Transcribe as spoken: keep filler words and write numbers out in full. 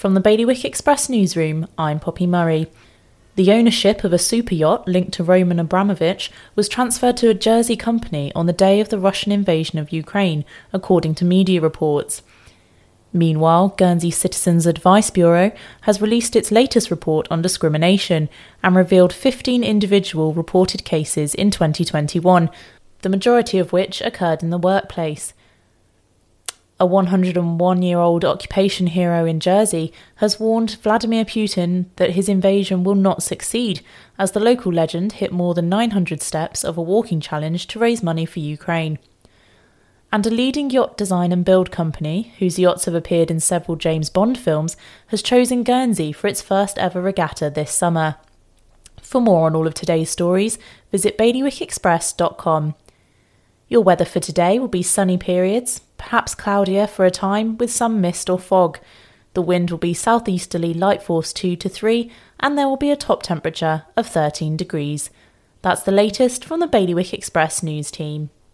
From the Bailiwick Express newsroom, I'm Poppy Murray. The ownership of a superyacht linked to Roman Abramovich was transferred to a Jersey company on the day of the Russian invasion of Ukraine, according to media reports. Meanwhile, Guernsey Citizens Advice Bureau has released its latest report on discrimination and revealed fifteen individual reported cases in twenty twenty-one, the majority of which occurred in the workplace. A one hundred one-year-old occupation hero in Jersey has warned Vladimir Putin that his invasion will not succeed, as the local legend hit more than nine hundred steps of a walking challenge to raise money for Ukraine. And a leading yacht design and build company, whose yachts have appeared in several James Bond films, has chosen Guernsey for its first ever regatta this summer. For more on all of today's stories, visit bailiwick express dot com. Your weather for today will be sunny periods, perhaps cloudier for a time with some mist or fog. The wind will be southeasterly light force two to three and there will be a top temperature of thirteen degrees. That's the latest from the Bailiwick Express news team.